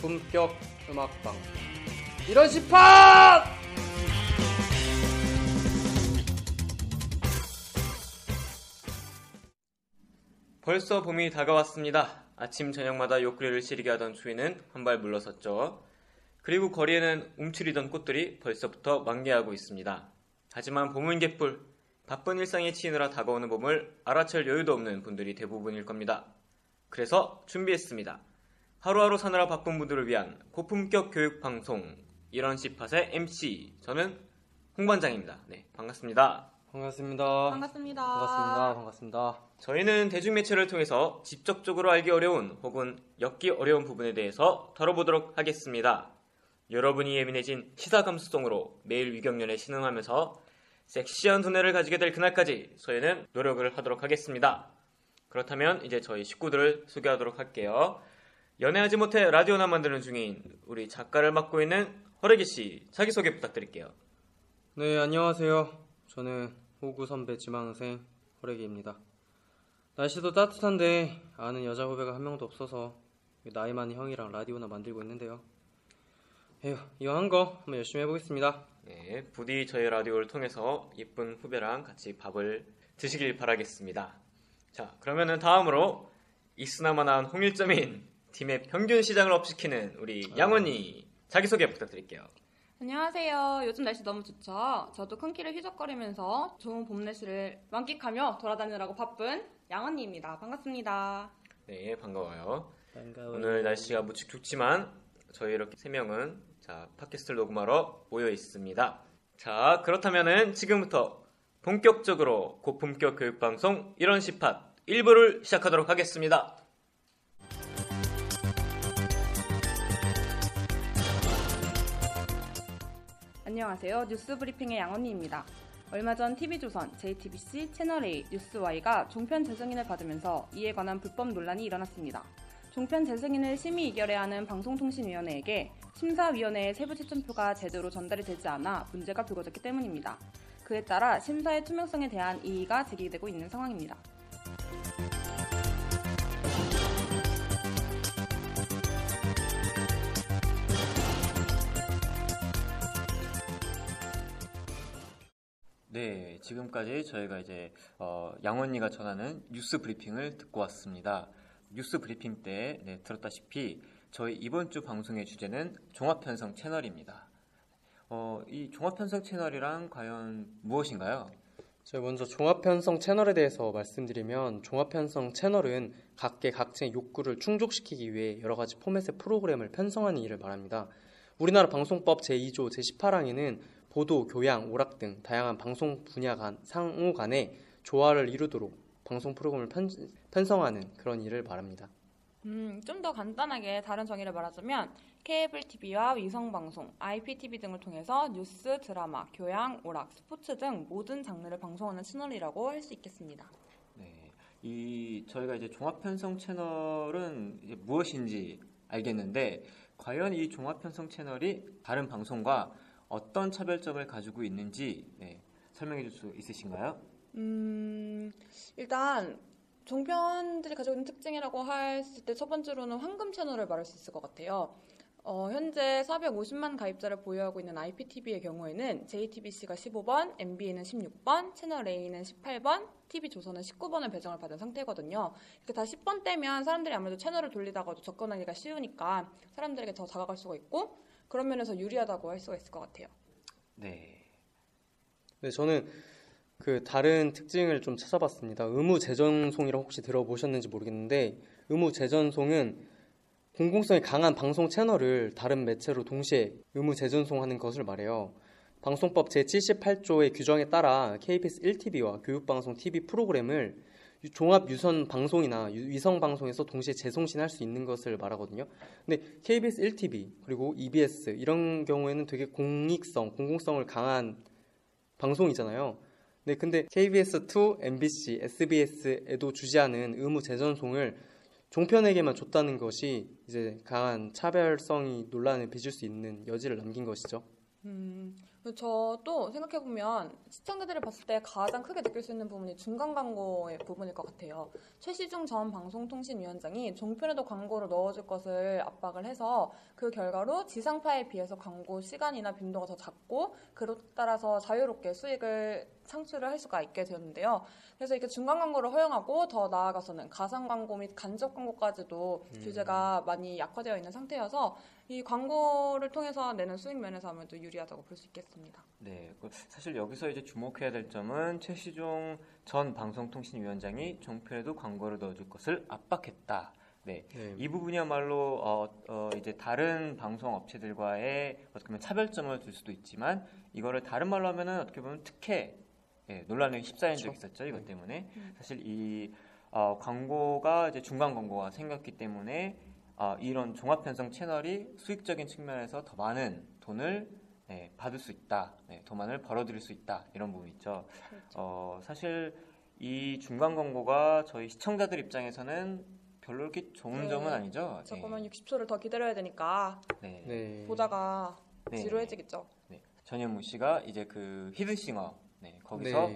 본격 음악방 이런 시팟! 벌써 봄이 다가왔습니다. 아침 저녁마다 옆구리를 시리게 하던 추위는 한발 물러섰죠. 그리고 거리에는 움츠리던 꽃들이 벌써부터 만개하고 있습니다. 하지만 봄은 개뿔, 바쁜 일상에 치이느라 다가오는 봄을 알아챌 여유도 없는 분들이 대부분일 겁니다. 그래서 준비했습니다. 하루하루 사느라 바쁜 분들을 위한 고품격 교육 방송 이런시팟의 MC 저는 홍반장입니다. 네, 반갑습니다. 반갑습니다. 반갑습니다. 반갑습니다. 반갑습니다. 저희는 대중매체를 통해서 직접적으로 알기 어려운 혹은 엮기 어려운 부분에 대해서 다뤄보도록 하겠습니다. 여러분이 예민해진 시사 감수성으로 매일 위경련에 신음하면서 섹시한 두뇌를 가지게 될 그날까지 저희는 노력을 하도록 하겠습니다. 그렇다면 이제 저희 식구들을 소개하도록 할게요. 연애하지 못해 라디오나 만드는 중인 우리 작가를 맡고 있는 허레기 씨, 자기소개 부탁드릴게요. 네, 안녕하세요. 저는 호구 선배 지망생 허레기입니다. 날씨도 따뜻한데 아는 여자 후배가 한 명도 없어서 나이 많은 형이랑 라디오나 만들고 있는데요. 에휴, 이왕 한 거 한번 열심히 해보겠습니다. 네, 부디 저희 라디오를 통해서 예쁜 후배랑 같이 밥을 드시길 바라겠습니다. 자, 그러면은 다음으로 있으나마나한 홍일점인 팀의 평균 시장을 업시키는 우리 양언니 자기소개 부탁드릴게요. 안녕하세요. 요즘 날씨 너무 좋죠? 저도 큰 키를 휘적거리면서 좋은 봄 날씨를 만끽하며 돌아다니느라고 바쁜 양언니입니다. 반갑습니다. 네, 반가워요. 반가워요. 오늘 날씨가 무척 좋지만 저희 이렇게 3명은 자 팟캐스트를 녹음하러 모여 있습니다. 자, 그렇다면은 지금부터 본격적으로 고품격 교육방송 이런시팟 1부를 시작하도록 하겠습니다. 안녕하세요. 뉴스브리핑의 양언니입니다. 얼마 전 TV조선, JTBC, 채널A, 뉴스Y가 종편 재승인을 받으면서 이에 관한 불법 논란이 일어났습니다. 종편 재승인을 심의 의결해야 하는 방송통신위원회에게 심사위원회의 세부 추천표가 제대로 전달이 되지 않아 문제가 불거졌기 때문입니다. 그에 따라 심사의 투명성에 대한 이의가 제기되고 있는 상황입니다. 네, 지금까지 저희가 이제 양언니가 전하는 뉴스 브리핑을 듣고 왔습니다. 뉴스 브리핑 때 네, 들었다시피 저희 이번 주 방송의 주제는 종합편성 채널입니다. 이 종합편성 채널이란 과연 무엇인가요? 제가 먼저 종합편성 채널에 대해서 말씀드리면 종합편성 채널은 각계각층의 욕구를 충족시키기 위해 여러 가지 포맷의 프로그램을 편성하는 일을 말합니다. 우리나라 방송법 제2조 제18항에는 보도, 교양, 오락 등 다양한 방송 분야 간 상호 간의 조화를 이루도록 방송 프로그램을 편성하는 그런 일을 말합니다. 좀 더 간단하게 다른 정의를 말하자면 케이블 TV와 위성방송, IPTV 등을 통해서 뉴스, 드라마, 교양, 오락, 스포츠 등 모든 장르를 방송하는 채널이라고 할 수 있겠습니다. 네, 이 저희가 이제 종합편성 채널은 이제 무엇인지 알겠는데 과연 이 종합편성 채널이 다른 방송과 어떤 차별점을 가지고 있는지 네, 설명해 줄 수 있으신가요? 일단 종편들이 가지고 있는 특징이라고 했을 때 첫 번째로는 황금 채널을 말할 수 있을 것 같아요. 현재 450만 가입자를 보유하고 있는 IPTV의 경우에는 JTBC가 15번, MBC는 16번, 채널A는 18번, TV조선은 19번을 배정을 받은 상태거든요. 이렇게 다 10번대면 사람들이 아무래도 채널을 돌리다가도 접근하기가 쉬우니까 사람들에게 더 다가갈 수가 있고 그런 면에서 유리하다고 할 수가 있을 것 같아요. 네. 네, 저는 그 다른 특징을 좀 찾아봤습니다. 의무재전송이라고 혹시 들어보셨는지 모르겠는데, 의무재전송은 공공성이 강한 방송 채널을 다른 매체로 동시에 의무재전송하는 것을 말해요. 방송법 제78조의 규정에 따라 KBS 1TV와 교육방송 TV 프로그램을 종합유선 방송이나 위성 방송에서 동시에 재송신할 수 있는 것을 말하거든요. 근데 KBS 1TV 그리고 EBS 이런 경우에는 되게 공공성을 강한 방송이잖아요. 네, 근데 KBS2, MBC, SBS에도 주재하는 의무 재전송을 종편에게만 줬다는 것이 이제 강한 차별성이 논란을 빚을 수 있는 여지를 남긴 것이죠. 저도 생각해보면 시청자들을 봤을 때 가장 크게 느낄 수 있는 부분이 중간 광고의 부분일 것 같아요. 최시중 전 방송통신위원장이 종편에도 광고를 넣어줄 것을 압박을 해서 그 결과로 지상파에 비해서 광고 시간이나 빈도가 더 작고 그로 따라서 자유롭게 수익을 창출을 할 수가 있게 되었는데요. 그래서 이렇게 중간 광고를 허용하고 더 나아가서는 가상 광고 및 간접 광고까지도 규제가 많이 약화되어 있는 상태여서 이 광고를 통해서 내는 수익 면에서 아무래도 유리하다고 볼 수 있겠습니다. 네, 사실 여기서 이제 주목해야 될 점은 최시중 전 방송통신위원장이 종편에도 광고를 넣어줄 것을 압박했다. 네, 네. 이 부분이야말로 이제 다른 방송 업체들과의 어떻게 보면 차별점을 줄 수도 있지만 이거를 다른 말로 하면은 어떻게 보면 특혜, 네, 논란에 휩싸인 적이 있었죠. 이것 때문에 사실 이 광고가 이제 중간 광고가 생겼기 때문에 이런 종합편성 채널이 수익적인 측면에서 더 많은 돈을 받을 수 있다, 돈을 벌어들일 수 있다, 이런 부분이 있죠. 그렇죠. 사실 이 중간 광고가 저희 시청자들 입장에서는 별로 이렇게 좋은 점은 아니죠. 잠깐만 60초를 더 기다려야 되니까 보다가 지루해지겠죠. 네. 전현무 씨가 이제 그 히든싱어 거기서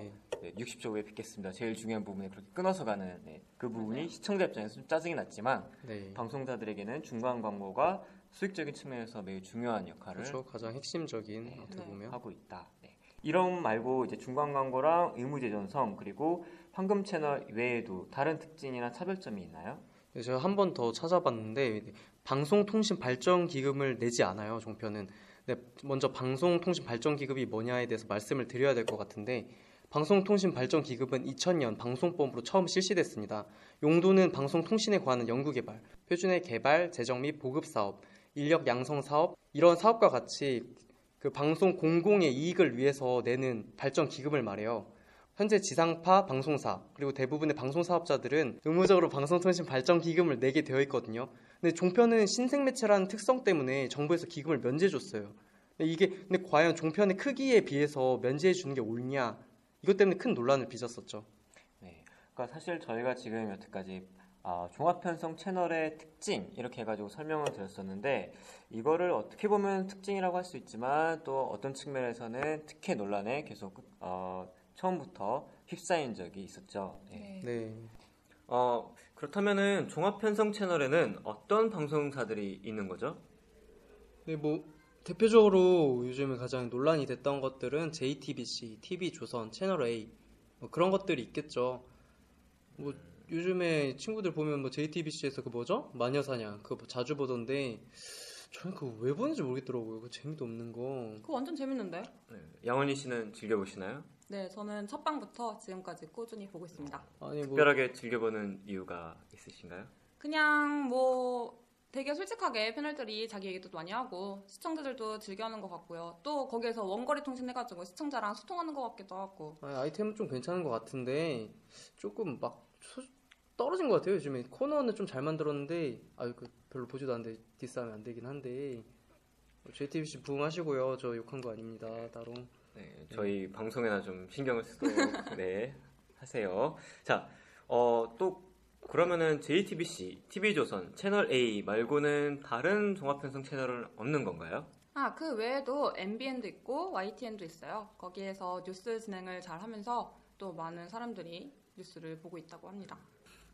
60초 후에 뵙겠습니다. 제일 중요한 부분에 그렇게 끊어서 가는 그 부분이 시청자 입장에서 좀 짜증이 났지만 방송사들에게는 중간 광고가 수익적인 측면에서 매우 중요한 역할을 가장 핵심적인 어떻게 보면 하고 있다. 네. 이런 말고 이제 중간 광고랑 의무재전성 그리고 황금 채널 외에도 다른 특징이나 차별점이 있나요? 네, 제가 한 번 더 찾아봤는데 방송통신 발전 기금을 내지 않아요. 종편은. 네, 먼저 방송통신발전기금이 뭐냐에 대해서 말씀을 드려야 될 것 같은데, 방송통신발전기금은 2000년 방송법으로 처음 실시됐습니다. 용도는 방송통신에 관한 연구개발, 표준의 개발, 재정 및 보급사업, 인력양성사업 이런 사업과 같이 그 방송 공공의 이익을 위해서 내는 발전기금을 말해요. 현재 지상파 방송사 그리고 대부분의 방송사업자들은 의무적으로 방송통신발전기금을 내게 되어 있거든요. 근데 종편은 신생매체라는 특성 때문에 정부에서 기금을 면제해줬어요. 근데 과연 종편의 크기에 비해서 면제해주는 게 옳냐, 이것 때문에 큰 논란을 빚었었죠. 네, 그러니까 사실 저희가 지금 여태까지 종합편성 채널의 특징 이렇게 해가지고 설명을 드렸었는데, 이거를 어떻게 보면 특징이라고 할 수 있지만 또 어떤 측면에서는 특혜 논란에 계속 처음부터 휩싸인 적이 있었죠. 네. 네. 그렇다면은 종합편성 채널에는 어떤 방송사들이 있는 거죠? 네, 뭐 대표적으로 요즘에 가장 논란이 됐던 것들은 JTBC, TV조선, 채널A 뭐 그런 것들이 있겠죠. 뭐 요즘에 친구들 보면 뭐 JTBC에서 그 뭐죠? 마녀사냥 그거 뭐 자주 보던데 저는 그거 왜 보는지 모르겠더라고요. 그거 재미도 없는 거. 그거 완전 재밌는데? 네. 양원희 씨는 즐겨보시나요? 네, 저는 첫방부터 지금까지 꾸준히 보고 있습니다. 아니, 뭐... 특별하게 즐겨보는 이유가 있으신가요? 그냥 뭐 되게 솔직하게 패널들이 자기 얘기도 많이 하고 시청자들도 즐겨하는 것 같고요. 또 거기에서 원거리 통신해가지고 시청자랑 소통하는 것 같기도 하고. 아이템은 좀 괜찮은 것 같은데 조금 막 떨어진 것 같아요. 요즘에 코너는 좀 잘 만들었는데 별로 보지도 않는데 디스하면 안 되긴 한데 JTBC 부응하시고요. 저 욕한 거 아닙니다. 따로. 네, 저희 방송에나 좀 신경을 쓰고 하세요. 자, 또 그러면은 JTBC, TV조선, 채널A 말고는 다른 종합편성 채널은 없는 건가요? 그 외에도 MBN도 있고 YTN도 있어요. 거기에서 뉴스 진행을 잘 하면서 또 많은 사람들이 뉴스를 보고 있다고 합니다.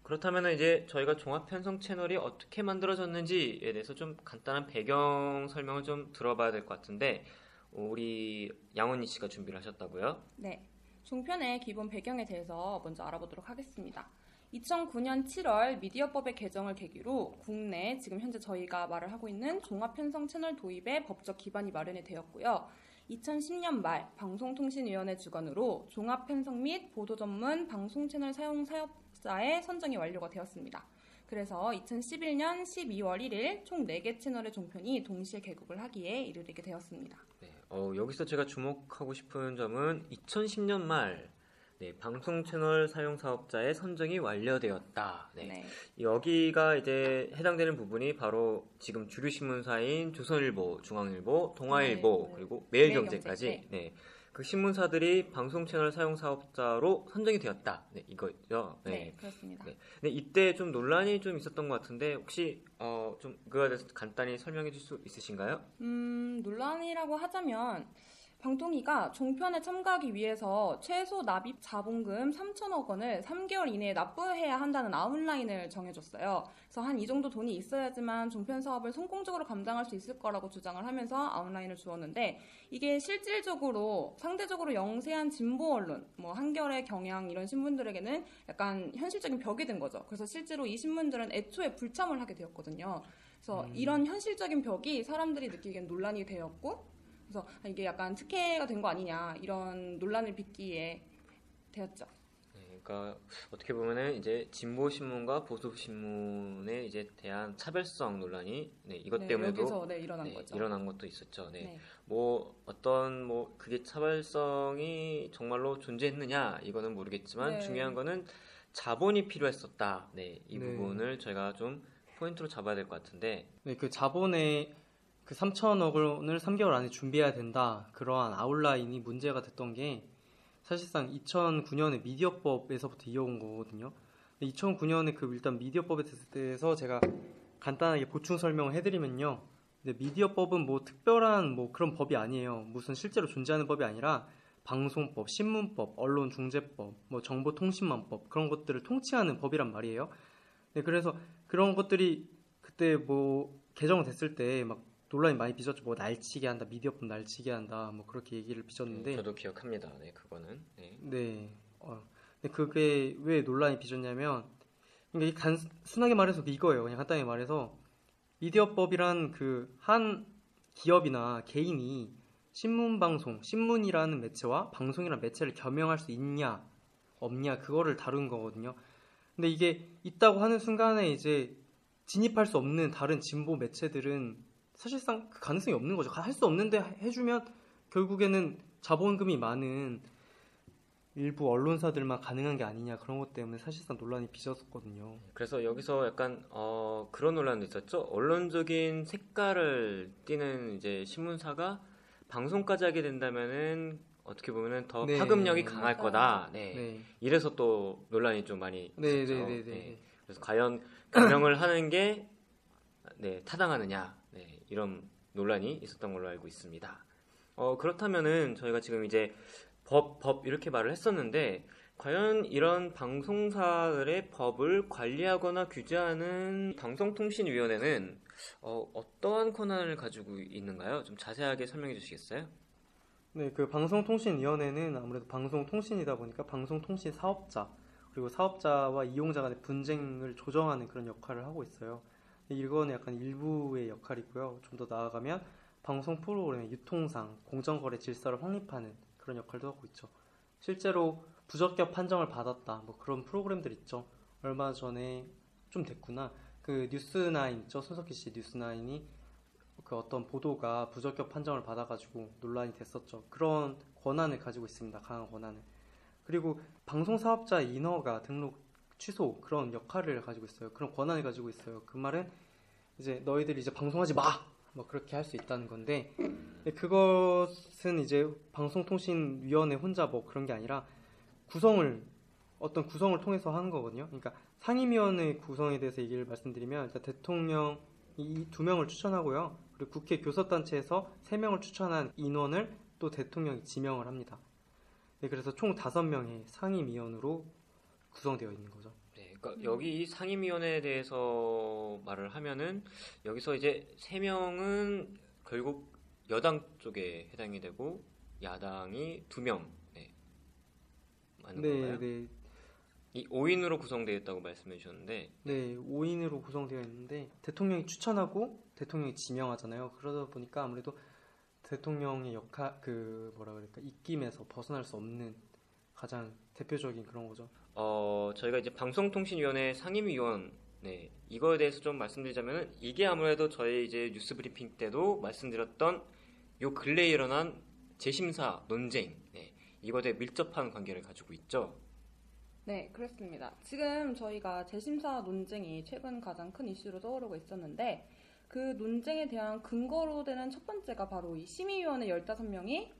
그렇다면은 이제 저희가 종합편성 채널이 어떻게 만들어졌는지에 대해서 좀 간단한 배경 설명을 좀 들어봐야 될 것 같은데, 우리 양원희 씨가 준비를 하셨다고요? 네. 종편의 기본 배경에 대해서 먼저 알아보도록 하겠습니다. 2009년 7월 미디어법의 개정을 계기로 국내 지금 현재 저희가 말을 하고 있는 종합편성 채널 도입의 법적 기반이 마련이 되었고요. 2010년 말 방송통신위원회 주관으로 종합 편성 및 보도 전문 방송 채널 사용 사업자의 선정이 완료가 되었습니다. 그래서 2011년 12월 1일 총 4개 채널의 종편이 동시에 개국을 하기에 이르게 되었습니다. 네, 여기서 제가 주목하고 싶은 점은 2010년 말 방송 채널 사용 사업자의 선정이 완료되었다. 여기가 이제 해당되는 부분이 바로 지금 주류 신문사인 조선일보, 중앙일보, 동아일보 그리고 매일경제까지 그 신문사들이 방송 채널 사용 사업자로 선정이 되었다. 이거죠. 네, 그렇습니다. 근데 이때 좀 논란이 좀 있었던 것 같은데 혹시 좀 그거에 대해서 간단히 설명해 줄 수 있으신가요? 논란이라고 하자면 방통위가 종편에 참가하기 위해서 최소 납입 자본금 3천억 원을 3개월 이내에 납부해야 한다는 아웃라인을 정해줬어요. 그래서 한 이 정도 돈이 있어야지만 종편 사업을 성공적으로 감당할 수 있을 거라고 주장을 하면서 아웃라인을 주었는데 이게 실질적으로 상대적으로 영세한 진보 언론, 뭐 한겨레, 경향 이런 신문들에게는 약간 현실적인 벽이 된 거죠. 그래서 실제로 이 신문들은 애초에 불참을 하게 되었거든요. 그래서 이런 현실적인 벽이 사람들이 느끼기엔 논란이 되었고 그래서 이게 약간 특혜가 된 거 아니냐 이런 논란을 빚기에 되었죠. 네, 그러니까 어떻게 보면은 이제 진보 신문과 보수 신문에 이제 대한 차별성 논란이 이것 때문에도 여기서, 일어난 거죠. 일어난 것도 있었죠. 뭐 어떤 그게 차별성이 정말로 존재했느냐 이거는 모르겠지만 중요한 거는 자본이 필요했었다. 이 부분을 저희가 좀 포인트로 잡아야 될 것 같은데. 그 자본의 그 3천억 원을 3개월 안에 준비해야 된다. 그러한 아웃라인이 문제가 됐던 게 사실상 2009년에 미디어법에서부터 이어온 거거든요. 2009년에 일단 미디어법에 대해서 제가 간단하게 보충 설명을 해드리면요. 미디어법은 특별한 그런 법이 아니에요. 무슨 실제로 존재하는 법이 아니라 방송법, 신문법, 언론중재법, 정보통신망법 그런 것들을 통치하는 법이란 말이에요. 그래서 그런 것들이 그때 개정됐을 때 막 논란이 많이 빚었죠. 날치기 한다, 미디어법 날치기 한다, 그렇게 얘기를 빚었는데. 저도 기억합니다. 그거는. 근데 그게 왜 논란이 빚었냐면, 그러니까 순하게 말해서 이거예요. 그냥 간단히 말해서 미디어법이란 한 기업이나 개인이 신문이라는 매체와 방송이라는 매체를 겸용할 수 있냐, 없냐 그거를 다룬 거거든요. 근데 이게 있다고 하는 순간에 이제 진입할 수 없는 다른 진보 매체들은 사실상 그 가능성이 없는 거죠. 할 수 없는데 해주면 결국에는 자본금이 많은 일부 언론사들만 가능한 게 아니냐 그런 것 때문에 사실상 논란이 빚었었거든요. 그래서 여기서 약간 그런 논란도 있었죠. 언론적인 색깔을 띠는 이제 신문사가 방송까지 하게 된다면은 어떻게 보면은 더 파급력이 강할 거다. 이래서 또 논란이 좀 많이 있었죠. 그래서 과연 경영을 하는 게 타당하느냐. 이런 논란이 있었던 걸로 알고 있습니다. 그렇다면은 저희가 지금 이제 법 이렇게 말을 했었는데 과연 이런 방송사들의 법을 관리하거나 규제하는 방송통신위원회는 어떠한 권한을 가지고 있는가요? 좀 자세하게 설명해 주시겠어요? 그 방송통신위원회는 아무래도 방송통신이다 보니까 방송통신 사업자 그리고 사업자와 이용자 간의 분쟁을 조정하는 그런 역할을 하고 있어요. 이건 약간 일부의 역할이고요. 좀 더 나아가면 방송 프로그램의 유통상, 공정거래 질서를 확립하는 그런 역할도 하고 있죠. 실제로 부적격 판정을 받았다. 그런 프로그램들 있죠. 얼마 전에 좀 됐구나. 뉴스9 있죠. 손석희 씨 뉴스9이 어떤 보도가 부적격 판정을 받아가지고 논란이 됐었죠. 그런 권한을 가지고 있습니다. 강한 권한을. 그리고 방송사업자 인허가 등록 취소 그런 역할을 가지고 있어요. 그런 권한을 가지고 있어요. 그 말은 이제 너희들이 이제 방송하지 마! 그렇게 할 수 있다는 건데 그것은 이제 방송통신위원회 혼자 그런 게 아니라 어떤 구성을 통해서 하는 거거든요. 그러니까 상임위원회 구성에 대해서 얘기를 말씀드리면 일단 대통령이 2명을 추천하고요. 그리고 국회 교섭단체에서 3명을 추천한 인원을 또 대통령이 지명을 합니다. 그래서 총 5명의 상임위원으로 구성되어 있는 거죠. 그러니까 여기 상임위원회에 대해서 말을 하면은 여기서 이제 3명은 결국 여당 쪽에 해당이 되고 야당이 2명 맞는 건가요? 이 5인으로 구성되어 있다고 말씀해 주셨는데 5인으로 구성되어 있는데 대통령이 추천하고 대통령이 지명하잖아요. 그러다 보니까 아무래도 대통령의 역할, 그 뭐라 그럴까, 입김에서 벗어날 수 없는 가장 대표적인 그런 거죠. 저희가 이제 방송통신위원회 상임위원, 네, 이거에 대해서 좀 말씀드리자면은, 이게 아무래도 저희 이제 뉴스 브리핑 때도 말씀드렸던 요 근래에 일어난 재심사 논쟁, 네, 이거에 대해 밀접한 관계를 가지고 있죠. 네, 그렇습니다. 지금 저희가 재심사 논쟁이 최근 가장 큰 이슈로 떠오르고 있었는데, 그 논쟁에 대한 근거로 되는 첫 번째가 바로 이 심의위원회 15명이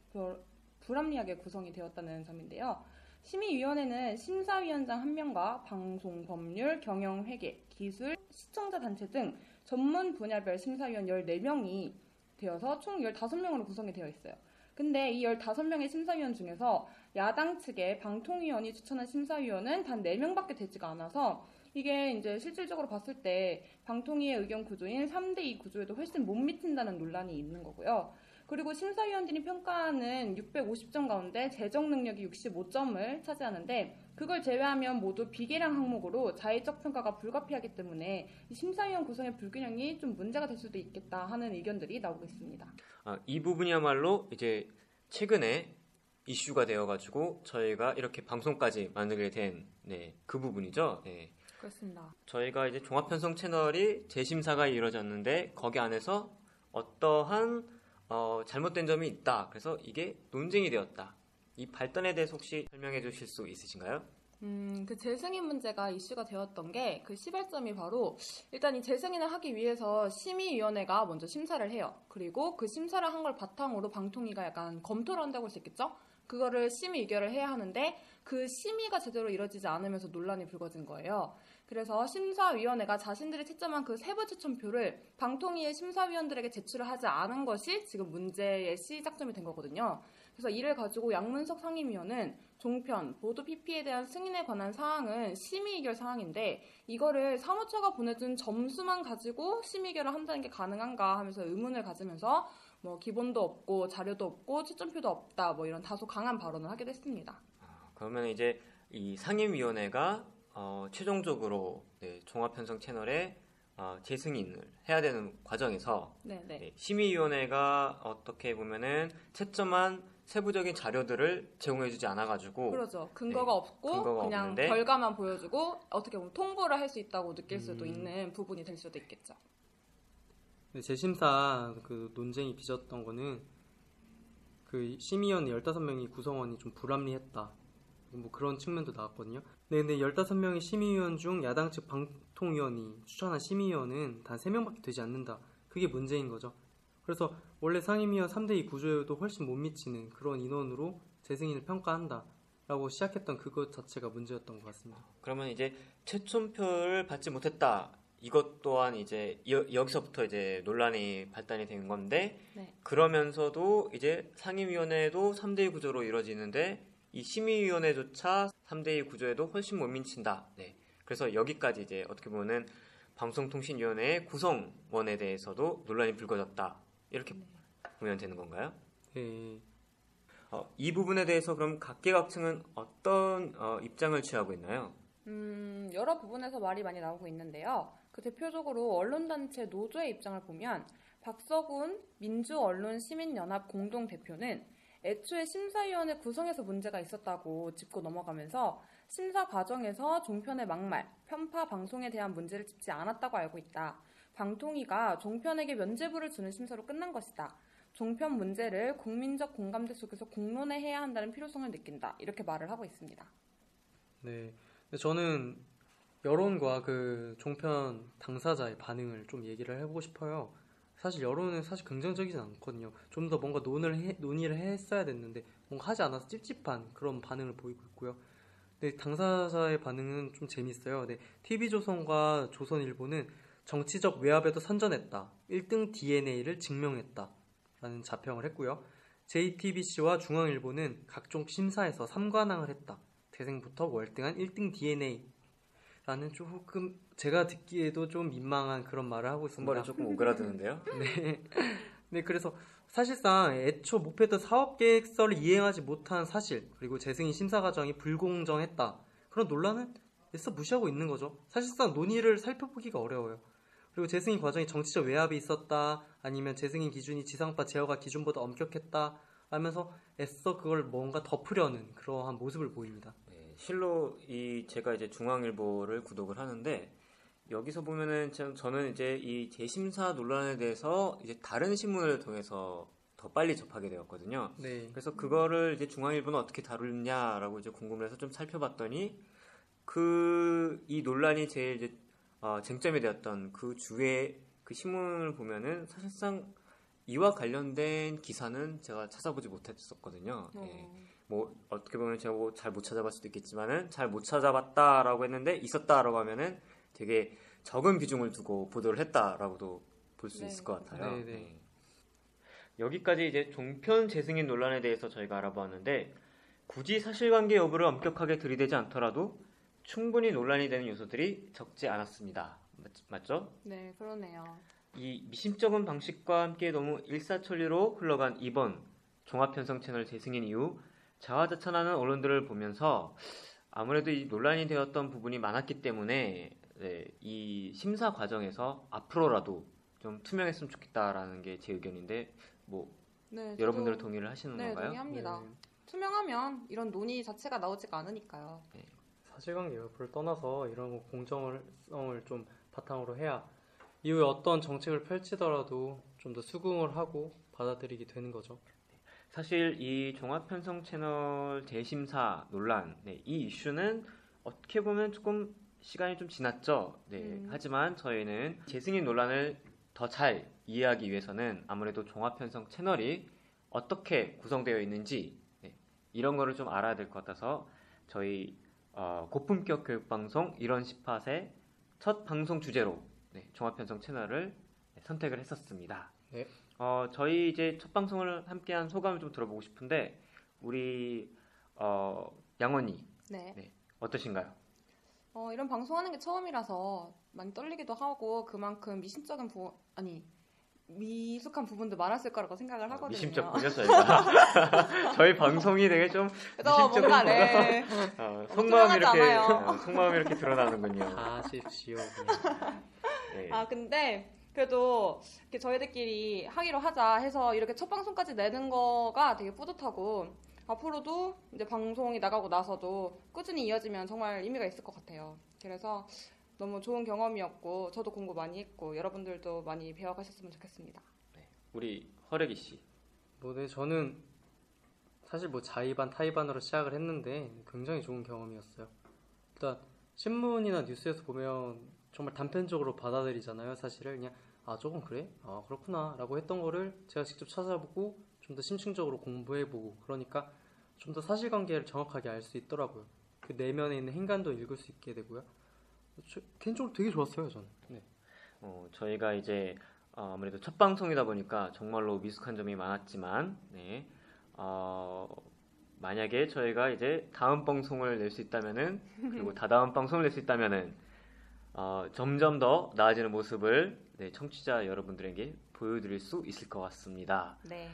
불합리하게 구성이 되었다는 점인데요. 심의위원회는 심사위원장 1명과 방송, 법률, 경영, 회계, 기술, 시청자 단체 등 전문 분야별 심사위원 14명이 되어서 총 15명으로 구성이 되어 있어요. 근데 이 15명의 심사위원 중에서 야당 측의 방통위원이 추천한 심사위원은 단 4명밖에 되지가 않아서, 이게 이제 실질적으로 봤을 때 방통위의 의견 구조인 3대2 구조에도 훨씬 못 미친다는 논란이 있는 거고요. 그리고 심사위원들이 평가하는 650점 가운데 재정 능력이 65점을 차지하는데, 그걸 제외하면 모두 비계량 항목으로 자의적 평가가 불가피하기 때문에 심사위원 구성의 불균형이 좀 문제가 될 수도 있겠다 하는 의견들이 나오고 있습니다. 이 부분이야말로 이제 최근에 이슈가 되어가지고 저희가 이렇게 방송까지 만들게 된, 네, 그 부분이죠. 네. 그렇습니다. 저희가 이제 종합편성 채널이 재심사가 이루어졌는데 거기 안에서 어떠한 잘못된 점이 있다, 그래서 이게 논쟁이 되었다, 이 발단에 대해서 혹시 설명해 주실 수 있으신가요? 그 재승인 문제가 이슈가 되었던 게 그 시발점이 바로, 일단 이 재승인을 하기 위해서 심의위원회가 먼저 심사를 해요. 그리고 그 심사를 한 걸 바탕으로 방통위가 약간 검토를 한다고 할 수 있겠죠? 그거를 심의 의결을 해야 하는데 그 심의가 제대로 이루어지지 않으면서 논란이 불거진 거예요. 그래서 심사위원회가 자신들이 채점한 그 세부 추천표를 방통위의 심사위원들에게 제출을 하지 않은 것이 지금 문제의 시작점이 된 거거든요. 그래서 이를 가지고 양문석 상임위원은 종편, 보도 PP에 대한 승인에 관한 사항은 심의 의결 사항인데, 이거를 사무처가 보내준 점수만 가지고 심의 의결을 한다는 게 가능한가 하면서 의문을 가지면서 뭐 기본도 없고 자료도 없고 채점표도 없다, 뭐 이런 다소 강한 발언을 하게 됐습니다. 그러면 이제 이 상임위원회가 최종적으로, 네, 종합편성 채널에 재승인을 해야 되는 과정에서, 네, 심의위원회가 어떻게 보면은 채점한 세부적인 자료들을 제공해주지 않아가지고, 그렇죠. 근거가, 네, 없고 근거가 그냥 없는데, 결과만 보여주고 어떻게 보면 통보를 할 수 있다고 느낄 수도 있는 부분이 될 수도 있겠죠. 재심사 그 논쟁이 빚었던 거는 그 심의위원회 15명이 구성원이 좀 불합리했다, 뭐 그런 측면도 나왔거든요. 근데 15명의 심의위원 중 야당 측 방통위원이 추천한 심의위원은 단 3명밖에 되지 않는다, 그게 문제인 거죠. 그래서 원래 상임위원 3대2 구조에도 훨씬 못 미치는 그런 인원으로 재승인을 평가한다 라고 시작했던 그것 자체가 문제였던 것 같습니다. 그러면 이제 채점표를 받지 못했다, 이것 또한 이제 여기서부터 이제 논란이 발단이 된 건데, 네, 그러면서도 이제 상임위원회도 3대2 구조로 이루어지는데 이 심의위원회조차 3대2 구조에도 훨씬 못 미친다. 네. 그래서 여기까지 이제 어떻게 보면은 방송통신위원회의 구성원에 대해서도 논란이 불거졌다, 이렇게, 네, 보면 되는 건가요? 네. 이 부분에 대해서 그럼 각계각층은 어떤 입장을 취하고 있나요? 여러 부분에서 말이 많이 나오고 있는데요. 그 대표적으로 언론단체 노조의 입장을 보면 박서군 민주언론시민연합 공동대표는 애초에 심사위원회 구성에서 문제가 있었다고 짚고 넘어가면서 심사 과정에서 종편의 막말, 편파 방송에 대한 문제를 짚지 않았다고 알고 있다. 방통위가 종편에게 면죄부를 주는 심사로 끝난 것이다. 종편 문제를 국민적 공감대 속에서 공론화해야 한다는 필요성을 느낀다, 이렇게 말을 하고 있습니다. 네, 저는 여론과 그 종편 당사자의 반응을 좀 얘기를 해보고 싶어요. 사실 여론은 사실 긍정적이진 않거든요. 좀 더 뭔가 논의를 했어야 됐는데 뭔가 하지 않아서 찝찝한 그런 반응을 보이고 있고요. 근데 당사자의 반응은 좀 재밌어요. 네, TV조선과 조선일보는 정치적 외압에도 선전했다, 1등 DNA를 증명했다 라는 자평을 했고요. JTBC와 중앙일보는 각종 심사에서 3관왕을 했다, 대생부터 월등한 1등 DNA 라는 조금 제가 듣기에도 좀 민망한 그런 말을 하고 있습니다. 말이 조금 오그라드는데요? 네. 네, 그래서 사실상 애초 목표했던 사업계획서를 이행하지 못한 사실, 그리고 재승인 심사 과정이 불공정했다, 그런 논란은 애써 무시하고 있는 거죠. 사실상 논의를 살펴보기가 어려워요. 그리고 재승인 과정에 정치적 외압이 있었다, 아니면 재승인 기준이 지상파 제어가 기준보다 엄격했다 하면서 애써 그걸 뭔가 덮으려는 그러한 모습을 보입니다. 네, 실로 이 제가 이제 중앙일보를 구독을 하는데 여기서 보면은 저는 이제 이 재심사 논란에 대해서 이제 다른 신문을 통해서 더 빨리 접하게 되었거든요. 네. 그래서 그거를 이제 중앙일보는 어떻게 다루느냐라고 이제 궁금해서 좀 살펴봤더니 이 논란이 제일 이제 쟁점이 되었던 그 주에 그 신문을 보면은 사실상 이와 관련된 기사는 제가 찾아보지 못했었거든요. 예. 뭐 어떻게 보면 제가 뭐 잘 못 찾아봤을 수도 있겠지만은 잘 못 찾아봤다라고 했는데 있었다라고 하면은 되게 적은 비중을 두고 보도를 했다라고도 볼 수 있을 것 같아요. 네. 여기까지 이제 종편 재승인 논란에 대해서 저희가 알아보았는데 굳이 사실관계 여부를 엄격하게 들이대지 않더라도 충분히 논란이 되는 요소들이 적지 않았습니다. 맞죠? 네, 그러네요. 이 미심쩍은 방식과 함께 너무 일사천리로 흘러간 이번 종합편성 채널 재승인 이후 자화자찬하는 언론들을 보면서 아무래도 이 논란이 되었던 부분이 많았기 때문에 네, 이 심사 과정에서 앞으로라도 좀 투명했으면 좋겠다라는 게 제 의견인데 뭐 네, 여러분들은 동의를 하시는 건가요? 동의합니다. 네. 투명하면 이런 논의 자체가 나오지가 않으니까요. 네. 사실관계 여부를 떠나서 이런 공정성을 좀 바탕으로 해야 이후에 어떤 정책을 펼치더라도 좀 더 수긍을 하고 받아들이게 되는 거죠. 사실 이 종합편성 채널 재심사 논란, 네, 이 이슈는 어떻게 보면 조금 시간이 좀 지났죠. 네, 하지만 저희는 재승인 논란을 더 잘 이해하기 위해서는 아무래도 종합편성 채널이 어떻게 구성되어 있는지 네, 이런 거를 좀 알아야 될 것 같아서 저희 고품격 교육방송 이런시팟의 첫 방송 주제로 네, 종합편성 채널을 선택을 했었습니다. 네. 저희 이제 첫 방송을 함께한 소감을 좀 들어보고 싶은데 우리 양언니 네. 네, 어떠신가요? 이런 방송하는 게 처음이라서 많이 떨리기도 하고 그만큼 미숙한 부분도 많았을 거라고 생각을 하거든요. 미심쩍군요, 저희가. 저희 방송이 되게 좀 미심쩍은 거 네. 속마음이 이렇게 드러나는군요. 아쉽시오. 네. 아, 근데 그래도 이렇게 저희들끼리 하기로 하자 해서 이렇게 첫 방송까지 내는 거가 되게 뿌듯하고 앞으로도 이제 방송이 나가고 나서도 꾸준히 이어지면 정말 의미가 있을 것 같아요. 그래서 너무 좋은 경험이었고 저도 공부 많이 했고 여러분들도 많이 배워가셨으면 좋겠습니다. 네, 우리 허레기 씨. 네, 저는 사실 자의반 타의반으로 시작을 했는데 굉장히 좋은 경험이었어요. 일단 신문이나 뉴스에서 보면 정말 단편적으로 받아들이잖아요. 사실을 그냥 조금 그래? 그렇구나라고 했던 거를 제가 직접 찾아보고 좀 더 심층적으로 공부해보고 그러니까 좀 더 사실관계를 정확하게 알 수 있더라고요. 그 내면에 있는 행간도 읽을 수 있게 되고요. 개인적으로 되게 좋았어요, 저는. 네. 저희가 이제 아무래도 첫 방송이다 보니까 정말로 미숙한 점이 많았지만, 네. 만약에 저희가 이제 다음 방송을 낼 수 있다면은, 그리고 다다음 방송을 낼 수 있다면은, 점점 더 나아지는 모습을 네, 청취자 여러분들에게 보여드릴 수 있을 것 같습니다. 네.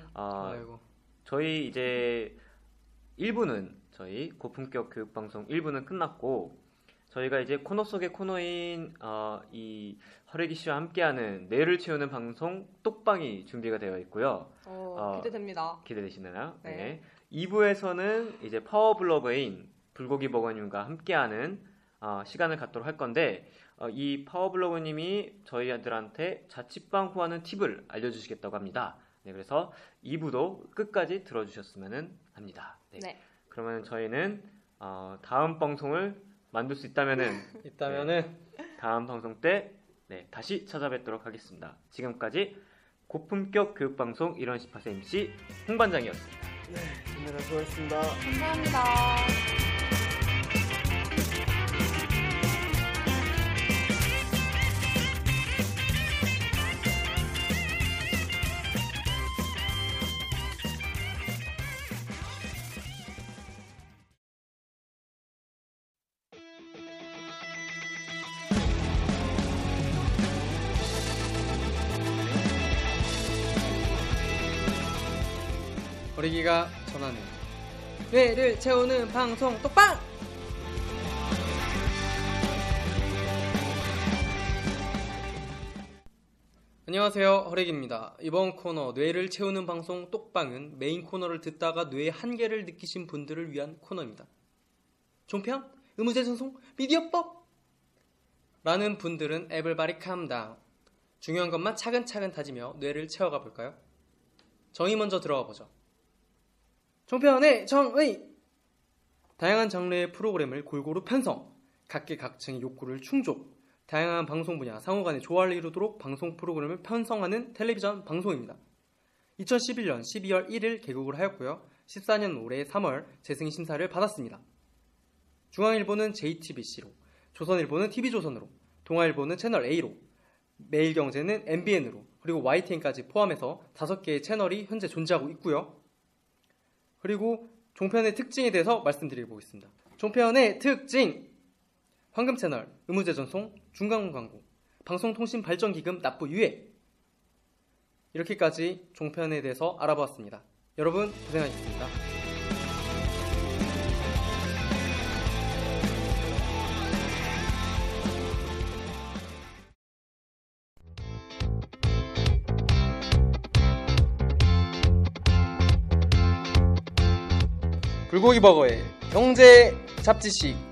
저희 이제 1부는 저희 고품격 교육방송 1부는 끝났고. 저희가 이제 코너 속의 코너인 이 허레기 씨와 함께하는 뇌를 채우는 방송 똑방이 준비가 되어 있고요. 기대됩니다. 기대되시나요? 네. 네. 2부에서는 이제 파워블로거인 불고기 버거님과 함께하는 시간을 갖도록 할 건데 이 파워블로거님이 저희들한테 자취방 구하는 팁을 알려주시겠다고 합니다. 네, 그래서 2부도 끝까지 들어주셨으면 합니다. 네. 네. 그러면 저희는 다음 방송을 만들 수 있다면은 네, 다음 방송 때 네, 다시 찾아뵙도록 하겠습니다. 지금까지 고품격 교육방송 이런시팟의 MC 홍반장이었습니다. 네, 오늘 수고하셨습니다. 감사합니다. 허레기가 전하는 뇌를 채우는 방송 똑방! 안녕하세요, 허레기입니다. 이번 코너 뇌를 채우는 방송 똑방은 메인 코너를 듣다가 뇌의 한계를 느끼신 분들을 위한 코너입니다. 종편, 의무재송송, 미디어법! 라는 분들은 everybody calm down. 중요한 것만 차근차근 다지며 뇌를 채워가 볼까요? 정의 먼저 들어가 보죠. 종편의 정의! 다양한 장르의 프로그램을 골고루 편성, 각계각층의 욕구를 충족, 다양한 방송 분야 상호간의 조화를 이루도록 방송 프로그램을 편성하는 텔레비전 방송입니다. 2011년 12월 1일 개국을 하였고요. 14년 올해 3월 재승인 심사를 받았습니다. 중앙일보는 JTBC로, 조선일보는 TV조선으로, 동아일보는 채널A로, 매일경제는 MBN으로, 그리고 YTN까지 포함해서 5개의 채널이 현재 존재하고 있고요. 그리고 종편의 특징에 대해서 말씀드리겠습니다. 종편의 특징! 황금채널, 의무재전송, 중간광고, 방송통신발전기금 납부 유예! 이렇게까지 종편에 대해서 알아보았습니다. 여러분 고생하셨습니다. 불고기버거의 경제 잡지식.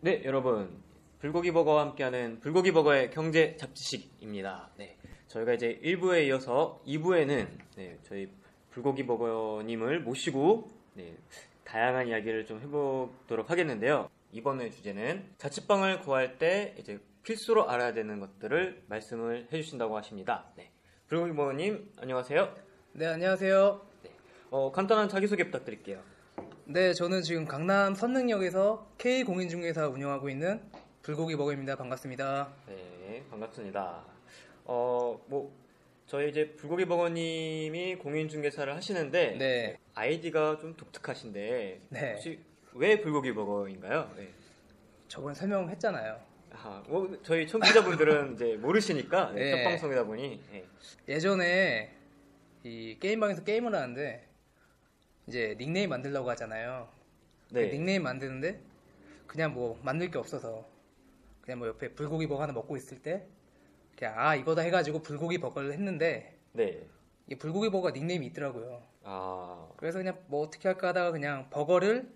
네, 여러분, 불고기버거와 함께하는 불고기버거의 경제 잡지식입니다. 네, 저희가 이제 1부에 이어서 2부에는 저희 불고기버거님을 모시고 다양한 이야기를 좀 해보도록 하겠는데요. 이번의 주제는 자취방을 구할 때 이제 필수로 알아야 되는 것들을 말씀을 해주신다고 하십니다. 네, 불고기버거님 안녕하세요. 네, 안녕하세요. 네, 간단한 자기소개 부탁드릴게요. 네, 저는 지금 강남 선릉역에서 K공인중개사 운영하고 있는 불고기버거입니다. 반갑습니다. 네, 반갑습니다. 저희 이제 불고기버거님이 공인중개사를 하시는데 네. 아이디가 좀 독특하신데 네. 혹시 왜 불고기버거인가요? 네. 저번에 설명했잖아요. 저희 청취자분들은 이제 모르시니까 네. 첫 방송이다 보니 네. 예전에 이 게임방에서 게임을 하는데. 이제 닉네임 만들려고 하잖아요. 네. 닉네임 만드는데 그냥 뭐 만들 게 없어서 그냥 뭐 옆에 불고기 버거 하나 먹고 있을 때 그냥 이거다 해가지고 불고기 버거를 했는데 네. 이 불고기 버거가 닉네임이 있더라고요. 그래서 그냥 뭐 어떻게 할까 하다가 그냥 버거를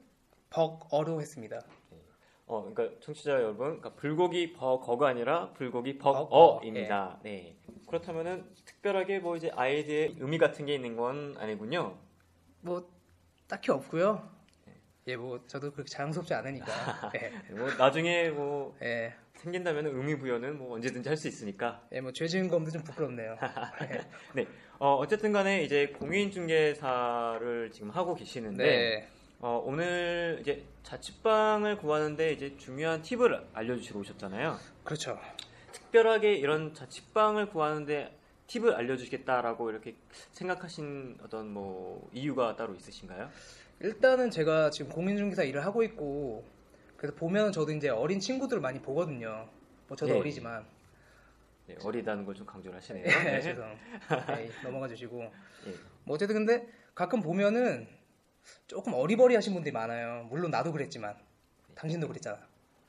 버거로 했습니다. 그러니까 청취자 여러분, 그러니까 불고기 버거가 아니라 불고기 버거입니다. 네. 네. 그렇다면은 특별하게 뭐 이제 아이디의 의미 같은 게 있는 건 아니군요. 뭐 딱히 없고요. 예, 뭐 저도 그렇게 자랑스럽지 않으니까. 예. 뭐 나중에 뭐 예. 생긴다면 의미 부여는 뭐 언제든지 할 수 있으니까. 예, 뭐 죄지은 것도 좀 부끄럽네요. 예. 네. 어쨌든간에 이제 공인중개사를 지금 하고 계시는데 네. 오늘 이제 자취방을 구하는데 이제 중요한 팁을 알려주시러 오셨잖아요. 그렇죠. 특별하게 이런 자취방을 구하는데. 팁을 알려주시겠다라고 이렇게 생각하신 어떤 뭐 이유가 따로 있으신가요? 일단은 제가 지금 공인중개사 일을 하고 있고 그래서 보면 저도 이제 어린 친구들을 많이 보거든요. 뭐 저도 네. 어리지만 네, 어리다는 걸 좀 강조를 하시네요. 네, 죄송. 네, 넘어가 주시고 네. 뭐 어쨌든 근데 가끔 보면은 조금 어리버리하신 분들이 많아요. 물론 나도 그랬지만 네. 당신도 그랬잖아.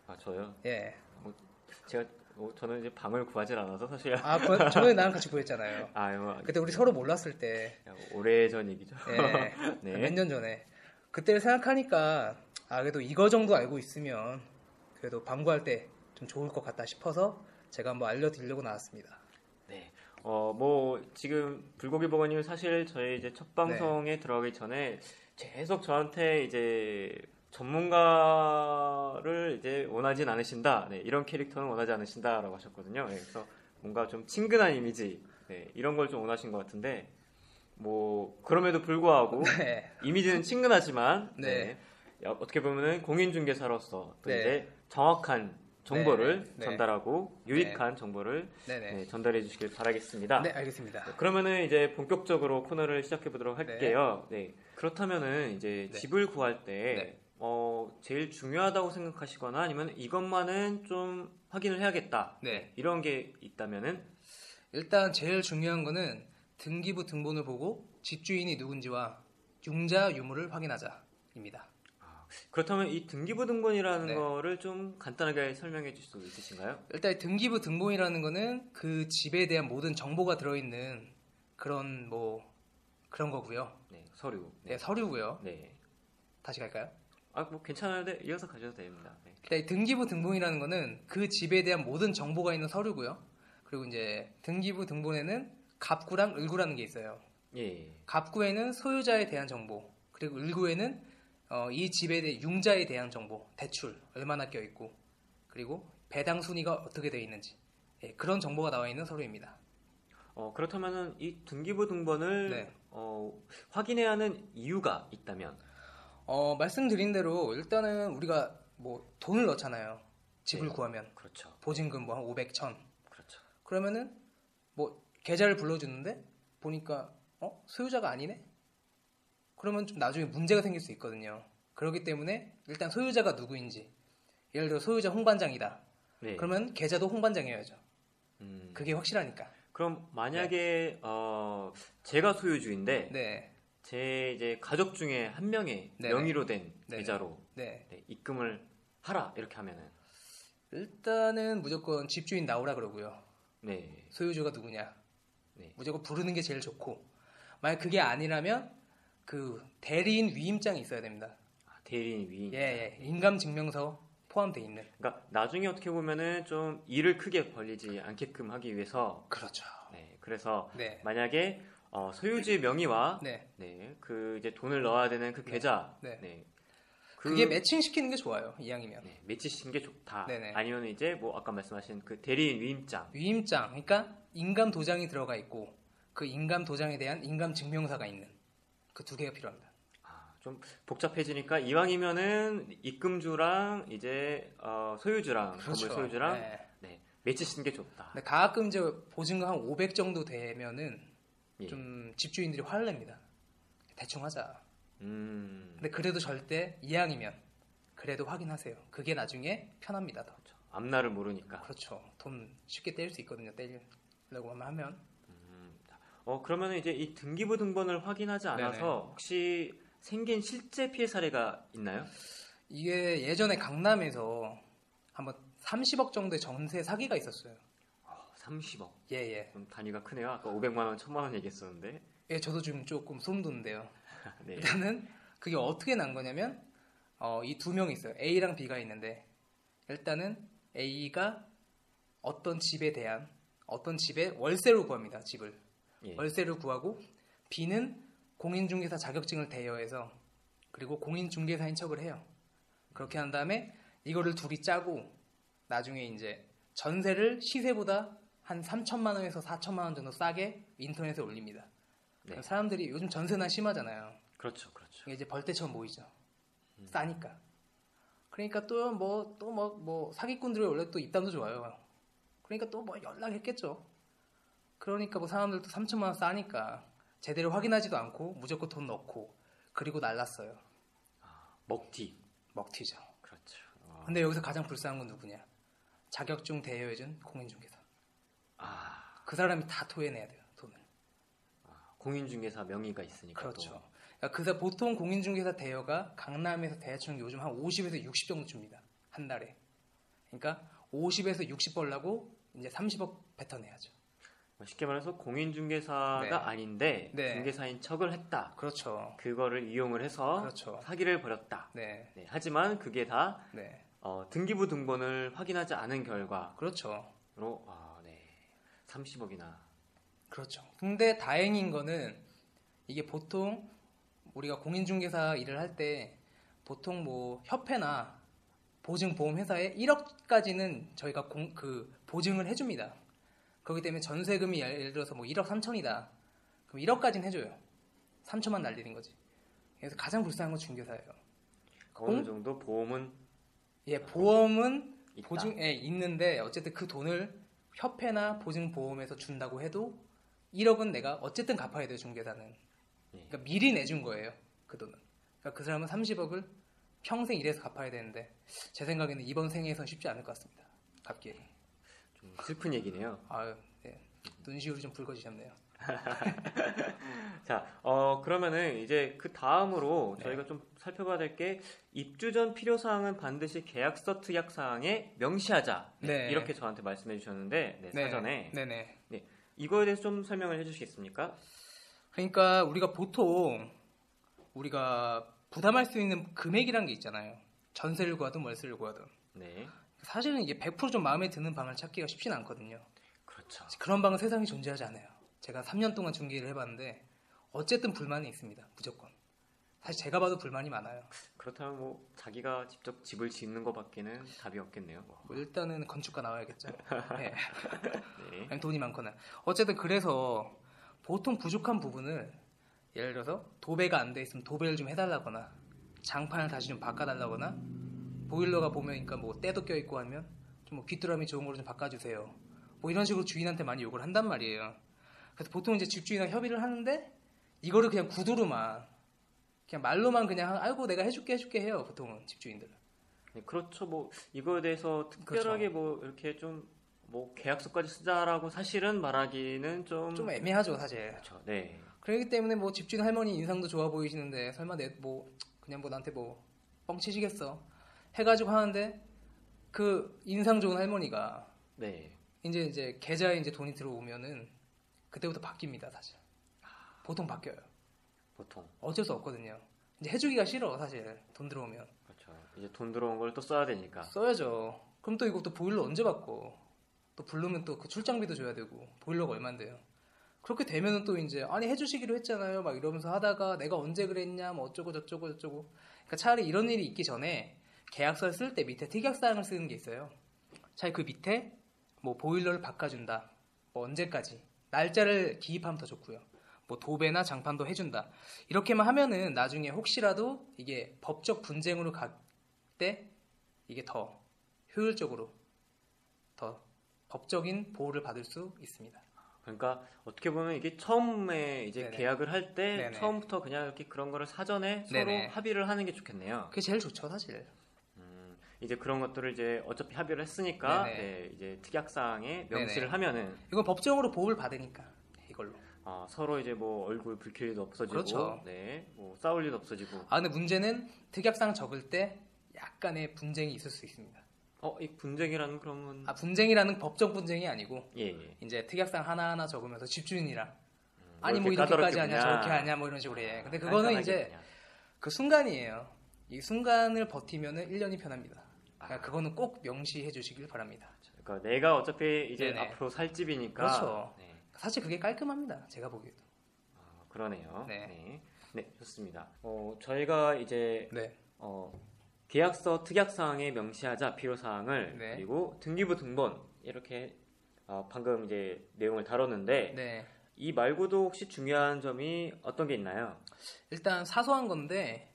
아 저요? 예. 제가 저는 이제 방을 구하질 않아서 사실. 저번에 나랑 같이 구했잖아요. 그때 우리 서로 몰랐을 때. 오래전 얘기죠. 네. 네. 몇 년 전에. 그때를 생각하니까 그래도 이거 정도 알고 있으면 그래도 방 구할 때 좀 좋을 것 같다 싶어서 제가 한번 알려드리려고 나왔습니다. 네. 뭐 지금 불고기버거님 사실 저희 이제 첫 방송에 네. 들어가기 전에 계속 저한테 이제. 전문가를 이제 원하진 않으신다. 네, 이런 캐릭터는 원하지 않으신다라고 하셨거든요. 네, 그래서 뭔가 좀 친근한 이미지 네, 이런 걸 좀 원하신 것 같은데 뭐 그럼에도 불구하고 네. 이미지는 친근하지만 네. 네, 어떻게 보면은 공인중개사로서 또 네. 이제 정확한 정보를 네. 전달하고 네. 유익한 정보를 네. 네, 전달해 주시길 바라겠습니다. 네, 알겠습니다. 네, 그러면은 이제 본격적으로 코너를 시작해 보도록 할게요. 네. 네, 그렇다면은 이제 네. 집을 구할 때. 네. 제일 중요하다고 생각하시거나 아니면 이것만은 좀 확인을 해야겠다. 네. 이런 게 있다면은? 일단 제일 중요한 거는 등기부 등본을 보고 집주인이 누군지와 융자 유무를 확인하자입니다. 그렇다면 이 등기부등본이라는 거를 좀 간단하게 설명해 주실 수 있으신가요? 일단 등기부등본이라는 거는 그 집에 대한 모든 정보가 들어있는 그런 그런 거고요. 네, 서류. 네, 서류고요. 네. 다시 갈까요? 괜찮은데 이어서 가셔도 됩니다. 네. 일단 등기부등본이라는 거는 그 집에 대한 모든 정보가 있는 서류고요. 그리고 이제 등기부등본에는 갑구랑 을구라는 게 있어요. 예. 갑구에는 소유자에 대한 정보, 그리고 을구에는 이 집에 대해 융자에 대한 정보, 대출 얼마나 껴 있고, 그리고 배당 순위가 어떻게 되어 있는지, 그런 정보가 나와 있는 서류입니다. 그렇다면은 이 등기부등본을 확인해야 하는 이유가 있다면? 말씀드린 대로 일단은 우리가 돈을 넣잖아요. 집을 구하면. 그렇죠. 보증금 한 500, 1000. 그렇죠. 그러면은 계좌를 불러주는데 보니까 소유자가 아니네. 그러면 좀 나중에 문제가 생길 수 있거든요. 그렇기 때문에 일단 소유자가 누구인지, 예를 들어 소유자 홍반장이다. 네. 그러면 계좌도 홍반장이어야죠. 그게 확실하니까. 그럼 만약에 제가 소유주인데 제 이제 가족 중에 한 명의 명의로 된 계좌로 입금을 하라 이렇게 하면은 일단은 무조건 집주인 나오라 그러고요. 네. 소유주가 누구냐. 네. 무조건 부르는 게 제일 좋고, 만약 그게 아니라면 그 대리인 위임장이 있어야 됩니다. 대리인 위임. 예. 인감 증명서 포함돼 있는. 그러니까 나중에 어떻게 보면은 좀 일을 크게 벌리지 않게끔 하기 위해서. 그렇죠. 네. 그래서 만약에 소유주의 명의와 그 이제 돈을 넣어야 되는 그 계좌. 네. 그게 매칭시키는 게 좋아요. 이왕이면. 네. 매칭시키는 게 좋다. 네네. 아니면 이제 아까 말씀하신 그 대리인 위임장. 위임장. 그러니까 인감 도장이 들어가 있고 그 인감 도장에 대한 인감 증명서가 있는. 그 두 개가 필요합니다. 좀 복잡해지니까 이왕이면은 입금주랑 이제 소유주랑, 건물 소유주랑 매치시는 게 좋다. 근데 가끔 이제 보증금 한 500 정도 되면은 좀 집주인들이 화를 냅니다. 대충 하자. 근데 그래도 절대 이왕이면 그래도 확인하세요. 그게 나중에 편합니다. 더. 그렇죠. 앞날을 모르니까. 그렇죠. 돈 쉽게 떼일 수 있거든요. 떼려고 하면. 그러면 이제 이 등기부등본을 확인하지 않아서 혹시 생긴 실제 피해 사례가 있나요? 이게 예전에 강남에서 한번 30억 정도의 전세 사기가 있었어요. 30억? 예. 그럼 단위가 크네요. 아까 500만 원, 1000만 원 얘기했었는데. 예, 저도 지금 조금 소름 돋는데요. 네. 일단은 그게 어떻게 난 거냐면 이 두 명이 있어요. A랑 B가 있는데 일단은 A가 어떤 집에 월세로 구합니다. 집을. 월세를 구하고 B는 공인중개사 자격증을 대여해서 그리고 공인중개사인 척을 해요. 그렇게 한 다음에 이거를 둘이 짜고 나중에 이제 전세를 시세보다 한 3천만 원에서 4천만 원 정도 싸게 인터넷에 올립니다. 네. 사람들이 요즘 전세나 심하잖아요. 그렇죠. 이게 이제 벌떼처럼 모이죠. 싸니까. 그러니까 사기꾼들이 원래 또 입담도 좋아요. 그러니까 또 연락했겠죠. 그러니까 사람들도 3천만 원 싸니까 제대로 확인하지도 않고 무조건 돈 넣고 그리고 날랐어요. 먹튀죠. 그렇죠. 근데 여기서 가장 불쌍한 건 누구냐? 자격증 대여해준 공인중개사. 그 사람이 다 토해내야 돼요, 돈을. 공인중개사 명의가 있으니까. 그렇죠. 그러니까 보통 공인중개사 대여가 강남에서 대충 요즘 한 50에서 60 정도 줍니다. 한 달에. 그러니까 50에서 60 벌려고 이제 30억 뱉어내야죠. 쉽게 말해서 공인중개사가 아닌데 중개사인 척을 했다. 그렇죠. 그거를 이용을 해서 사기를 벌였다. 네. 하지만 그게 다 등기부등본을 확인하지 않은 결과. 그렇죠. 30억이나. 그렇죠. 근데 다행인 거는 이게 보통 우리가 공인중개사 일을 할 때 보통 협회나 보증보험회사에 1억까지는 저희가 보증을 해줍니다. 그렇기 때문에 전세금이 예를 들어서 1억 3천이다. 그럼 1억까지는 해줘요. 3천만 날리는 거지. 그래서 가장 불쌍한 건 중개사예요. 어느 정도 보험은? 보험은 보증에 있는데 어쨌든 그 돈을 협회나 보증보험에서 준다고 해도 1억은 내가 어쨌든 갚아야 돼요, 중개사는. 그러니까 미리 내준 거예요, 그 돈은. 그러니까 그 사람은 30억을 평생 일해서 갚아야 되는데 제 생각에는 이번 생에선 쉽지 않을 것 같습니다. 갚기에는. 슬픈 얘기네요. 눈시울이 좀 붉어지셨네요. 자, 그러면은 이제 그 다음으로 네. 저희가 좀 살펴봐야 될 게 입주 전 필요사항은 반드시 계약서 특약사항에 명시하자. 네. 이렇게 저한테 말씀해 주셨는데 네, 네. 사전에 네네. 네. 이거에 대해서 좀 설명을 해주시겠습니까? 그러니까 우리가 보통 우리가 부담할 수 있는 금액이란 게 있잖아요. 전세를 구하든 월세를 구하든. 네. 사실은 이게 100% 좀 마음에 드는 방을 찾기가 쉽진 않거든요. 그렇죠. 그런 방은 세상에 존재하지 않아요. 제가 3년 동안 중개를 해봤는데 어쨌든 불만이 있습니다. 무조건. 사실 제가 봐도 불만이 많아요. 그렇다면 뭐 자기가 직접 집을 짓는 것밖에는 답이 없겠네요. 뭐 일단은 건축가 나와야겠죠. 네. 네. 돈이 많거나. 어쨌든 그래서 보통 부족한 부분을 예를 들어서 도배가 안 돼 있으면 도배를 좀 해달라거나 장판을 다시 좀 바꿔달라거나 보일러가 보면니까 뭐 때도 껴 있고 하면 좀 뭐 귀뚜라미 좋은 걸로 좀 바꿔주세요. 뭐 이런 식으로 주인한테 많이 욕을 한단 말이에요. 그래서 보통 이제 집주인이랑 협의를 하는데 이거를 그냥 구두로만 그냥 말로만 그냥 아이고 내가 해줄게 해요 보통은 집주인들은. 네, 그렇죠. 뭐 이거에 대해서 특별하게 그렇죠. 뭐 이렇게 좀 뭐 계약서까지 쓰자라고 사실은 말하기는 좀 애매하죠 사실. 그렇죠. 네. 그렇기 때문에 뭐 집주인 할머니 인상도 좋아 보이시는데 설마 내 뭐 그냥 뭐 나한테 뭐 뻥치시겠어 해가지고 하는데 그 인상 좋은 할머니가 네. 이제 계좌에 이제 돈이 들어오면은 그때부터 바뀝니다 사실. 보통 바뀌어요. 보통. 어쩔 수 없거든요. 이제 해주기가 싫어 사실 돈 들어오면. 그렇죠. 이제 돈 들어온 걸 또 써야 되니까. 써야죠. 그럼 또 이것도 보일러 언제 받고 또 부르면 또 그 출장비도 줘야 되고 보일러가 얼만데요. 그렇게 되면은 또 이제 아니 해주시기로 했잖아요 막 이러면서 하다가 내가 언제 그랬냐 뭐 어쩌고 저쩌고. 그러니까 차라리 이런 일이 있기 전에 계약서를 쓸 때 밑에 특약사항을 쓰는 게 있어요. 차라리 그 밑에 뭐 보일러를 바꿔준다. 뭐 언제까지 날짜를 기입하면 더 좋고요. 뭐 도배나 장판도 해준다. 이렇게만 하면은 나중에 혹시라도 이게 법적 분쟁으로 갈 때 이게 더 효율적으로 더 법적인 보호를 받을 수 있습니다. 그러니까 어떻게 보면 이게 처음에 이제 네네. 계약을 할 때 처음부터 그냥 이렇게 그런 거를 사전에 서로 네네. 합의를 하는 게 좋겠네요. 그게 제일 좋죠, 사실. 이제 그런 것들을 이제 어차피 합의를 했으니까 네, 이제 특약사항에 명시를 네네. 하면은 이건 법적으로 보호를 받으니까 이걸로. 아, 서로 이제 뭐 얼굴 붉힐 일도 없어지고, 그렇죠. 네, 뭐 싸울 일도 없어지고. 아, 근데 문제는 특약상 적을 때 약간의 분쟁이 있을 수 있습니다. 이 분쟁이라는 그러면? 아, 분쟁이라는 법적 분쟁이 아니고, 예. 이제 특약상 하나하나 적으면서 집주인이랑 아니 뭐 이렇게까지 하냐, 저렇게 하냐, 뭐 이런 식으로 해. 근데 그거는 이제 그냥. 그 순간이에요. 이 순간을 버티면은 1년이 편합니다. 그러니까 그거는 꼭 명시해 주시길 바랍니다. 그러니까 내가 어차피 이제 네네. 앞으로 살 집이니까. 그렇죠. 네. 사실 그게 깔끔합니다. 제가 보기에도. 아, 그러네요. 네. 네. 네, 좋습니다. 저희가 이제 네. 계약서 특약사항에 명시하자 필요사항을 네. 그리고 등기부 등본 이렇게 방금 이제 내용을 다뤘는데 네. 이 말고도 혹시 중요한 점이 어떤 게 있나요? 일단 사소한 건데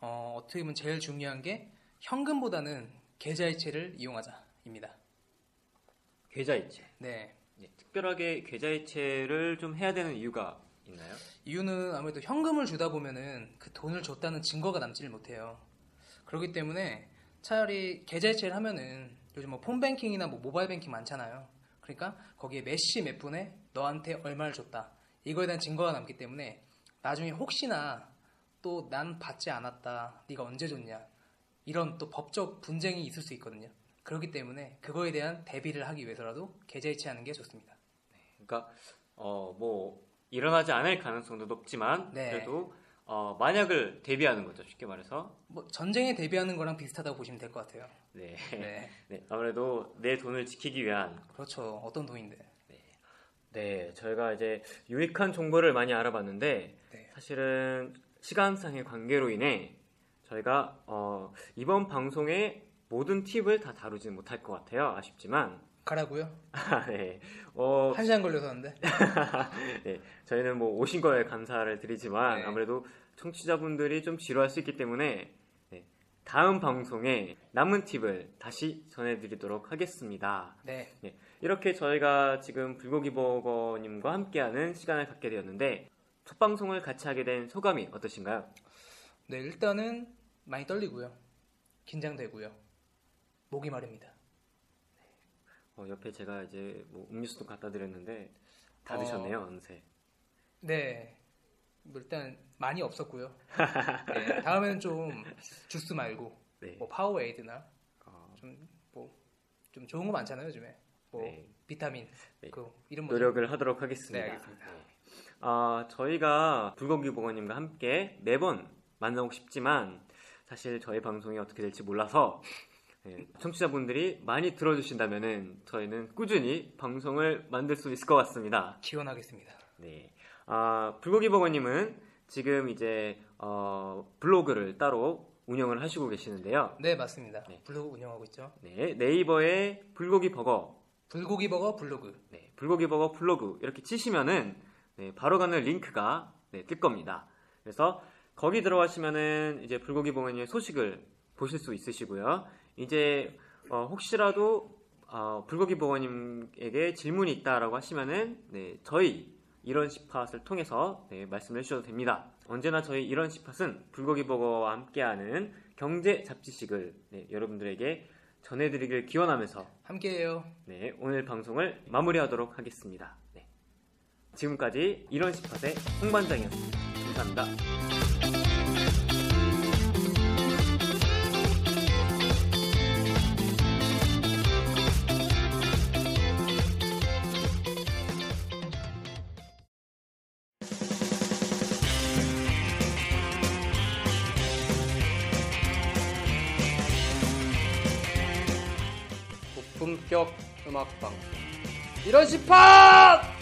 어떻게 보면 제일 중요한 게 현금보다는 계좌이체를 이용하자입니다. 계좌이체? 네. 네, 특별하게 계좌이체를 좀 해야 되는 이유가 있나요? 이유는 아무래도 현금을 주다 보면은 그 돈을 줬다는 증거가 남지를 못해요. 그렇기 때문에 차라리 계좌이체를 하면은 요즘 뭐 폰뱅킹이나 뭐 모바일뱅킹 많잖아요. 그러니까 거기에 몇 시 몇 분에 너한테 얼마를 줬다. 이거에 대한 증거가 남기 때문에 나중에 혹시나 또 난 받지 않았다. 네가 언제 줬냐. 이런 또 법적 분쟁이 있을 수 있거든요. 그렇기 때문에 그거에 대한 대비를 하기 위해서라도 계좌이체하는 게 좋습니다. 네, 그러니까 뭐 일어나지 않을 가능성도 높지만 네. 그래도 만약을 대비하는 거죠. 쉽게 말해서 뭐 전쟁에 대비하는 거랑 비슷하다고 보시면 될 것 같아요. 네. 네. 네, 아무래도 내 돈을 지키기 위한 그렇죠. 어떤 돈인데? 네, 네 저희가 이제 유익한 정보를 많이 알아봤는데 네. 사실은 시간상의 관계로 인해 저희가 이번 방송에 모든 팁을 다 다루지는 못할 것 같아요. 아쉽지만 가라고요? 네. 1시간 걸려서는데. 네. 저희는 뭐 오신 거에 감사를 드리지만 네. 아무래도 청취자분들이 좀 지루할 수 있기 때문에 네. 다음 방송에 남은 팁을 다시 전해드리도록 하겠습니다. 네. 네. 이렇게 저희가 지금 불고기버거님과 함께하는 시간을 갖게 되었는데 첫 방송을 같이 하게 된 소감이 어떠신가요? 네, 일단은 많이 떨리고요, 긴장되고요. 목이 마릅니다. 옆에 제가 이제 뭐 음료수도 갖다 드렸는데 다 드셨네요, 어느새. 네. 일단 많이 없었고요. 네, 다음에는 좀 주스 말고 네. 뭐 파워에이드나 좀 좋은 거 많잖아요 요즘에. 뭐 네. 비타민 네. 그 이런 노력을 좀... 하도록 하겠습니다. 네, 알겠습니다. 네. 저희가 불고기 보건님과 함께 매번 만나고 싶지만 사실 저희 방송이 어떻게 될지 몰라서 네, 청취자분들이 많이 들어주신다면은 저희는 꾸준히 방송을 만들 수 있을 것 같습니다. 기원하겠습니다. 네. 불고기 버거님은 지금 이제 블로그를 따로 운영을 하시고 계시는데요. 네, 맞습니다. 네. 블로그 운영하고 있죠. 네, 네이버에 불고기 버거 블로그. 네, 불고기 버거 블로그 이렇게 치시면은 네, 바로 가는 링크가 네, 뜰 겁니다. 그래서 거기 들어가시면은 이제 불고기 버거님의 소식을 보실 수 있으시고요. 이제 혹시라도 불고기 버거님에게 질문이 있다라고 하시면은 네, 저희 이런시팟을 통해서 네, 말씀을 해주셔도 됩니다. 언제나 저희 이런시팟은 불고기버거와 함께하는 경제 잡지식을 네, 여러분들에게 전해드리길 기원하면서 함께해요. 네, 오늘 방송을 마무리하도록 하겠습니다. 네. 지금까지 이런시팟의 홍반장이었습니다. 감사합니다. 음악 방송 이런 시팟!